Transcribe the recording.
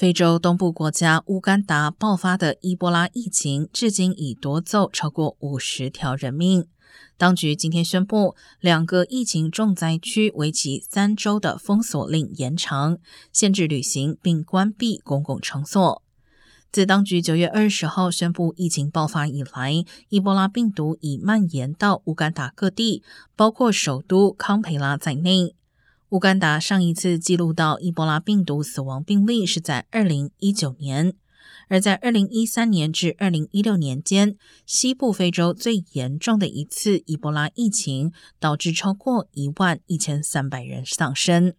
非洲东部国家乌干达爆发的伊波拉疫情至今已夺走超过50条人命。当局今天宣布，2个疫情重灾区为期3周的封锁令延长，限制旅行并关闭公共场所。自当局9月20号宣布疫情爆发以来，伊波拉病毒已蔓延到乌干达各地，包括首都康培拉在内。乌干达上一次记录到伊波拉病毒死亡病例是在2019年，而在2013年至2016年间，西部非洲最严重的一次伊波拉疫情导致超过11300人丧生。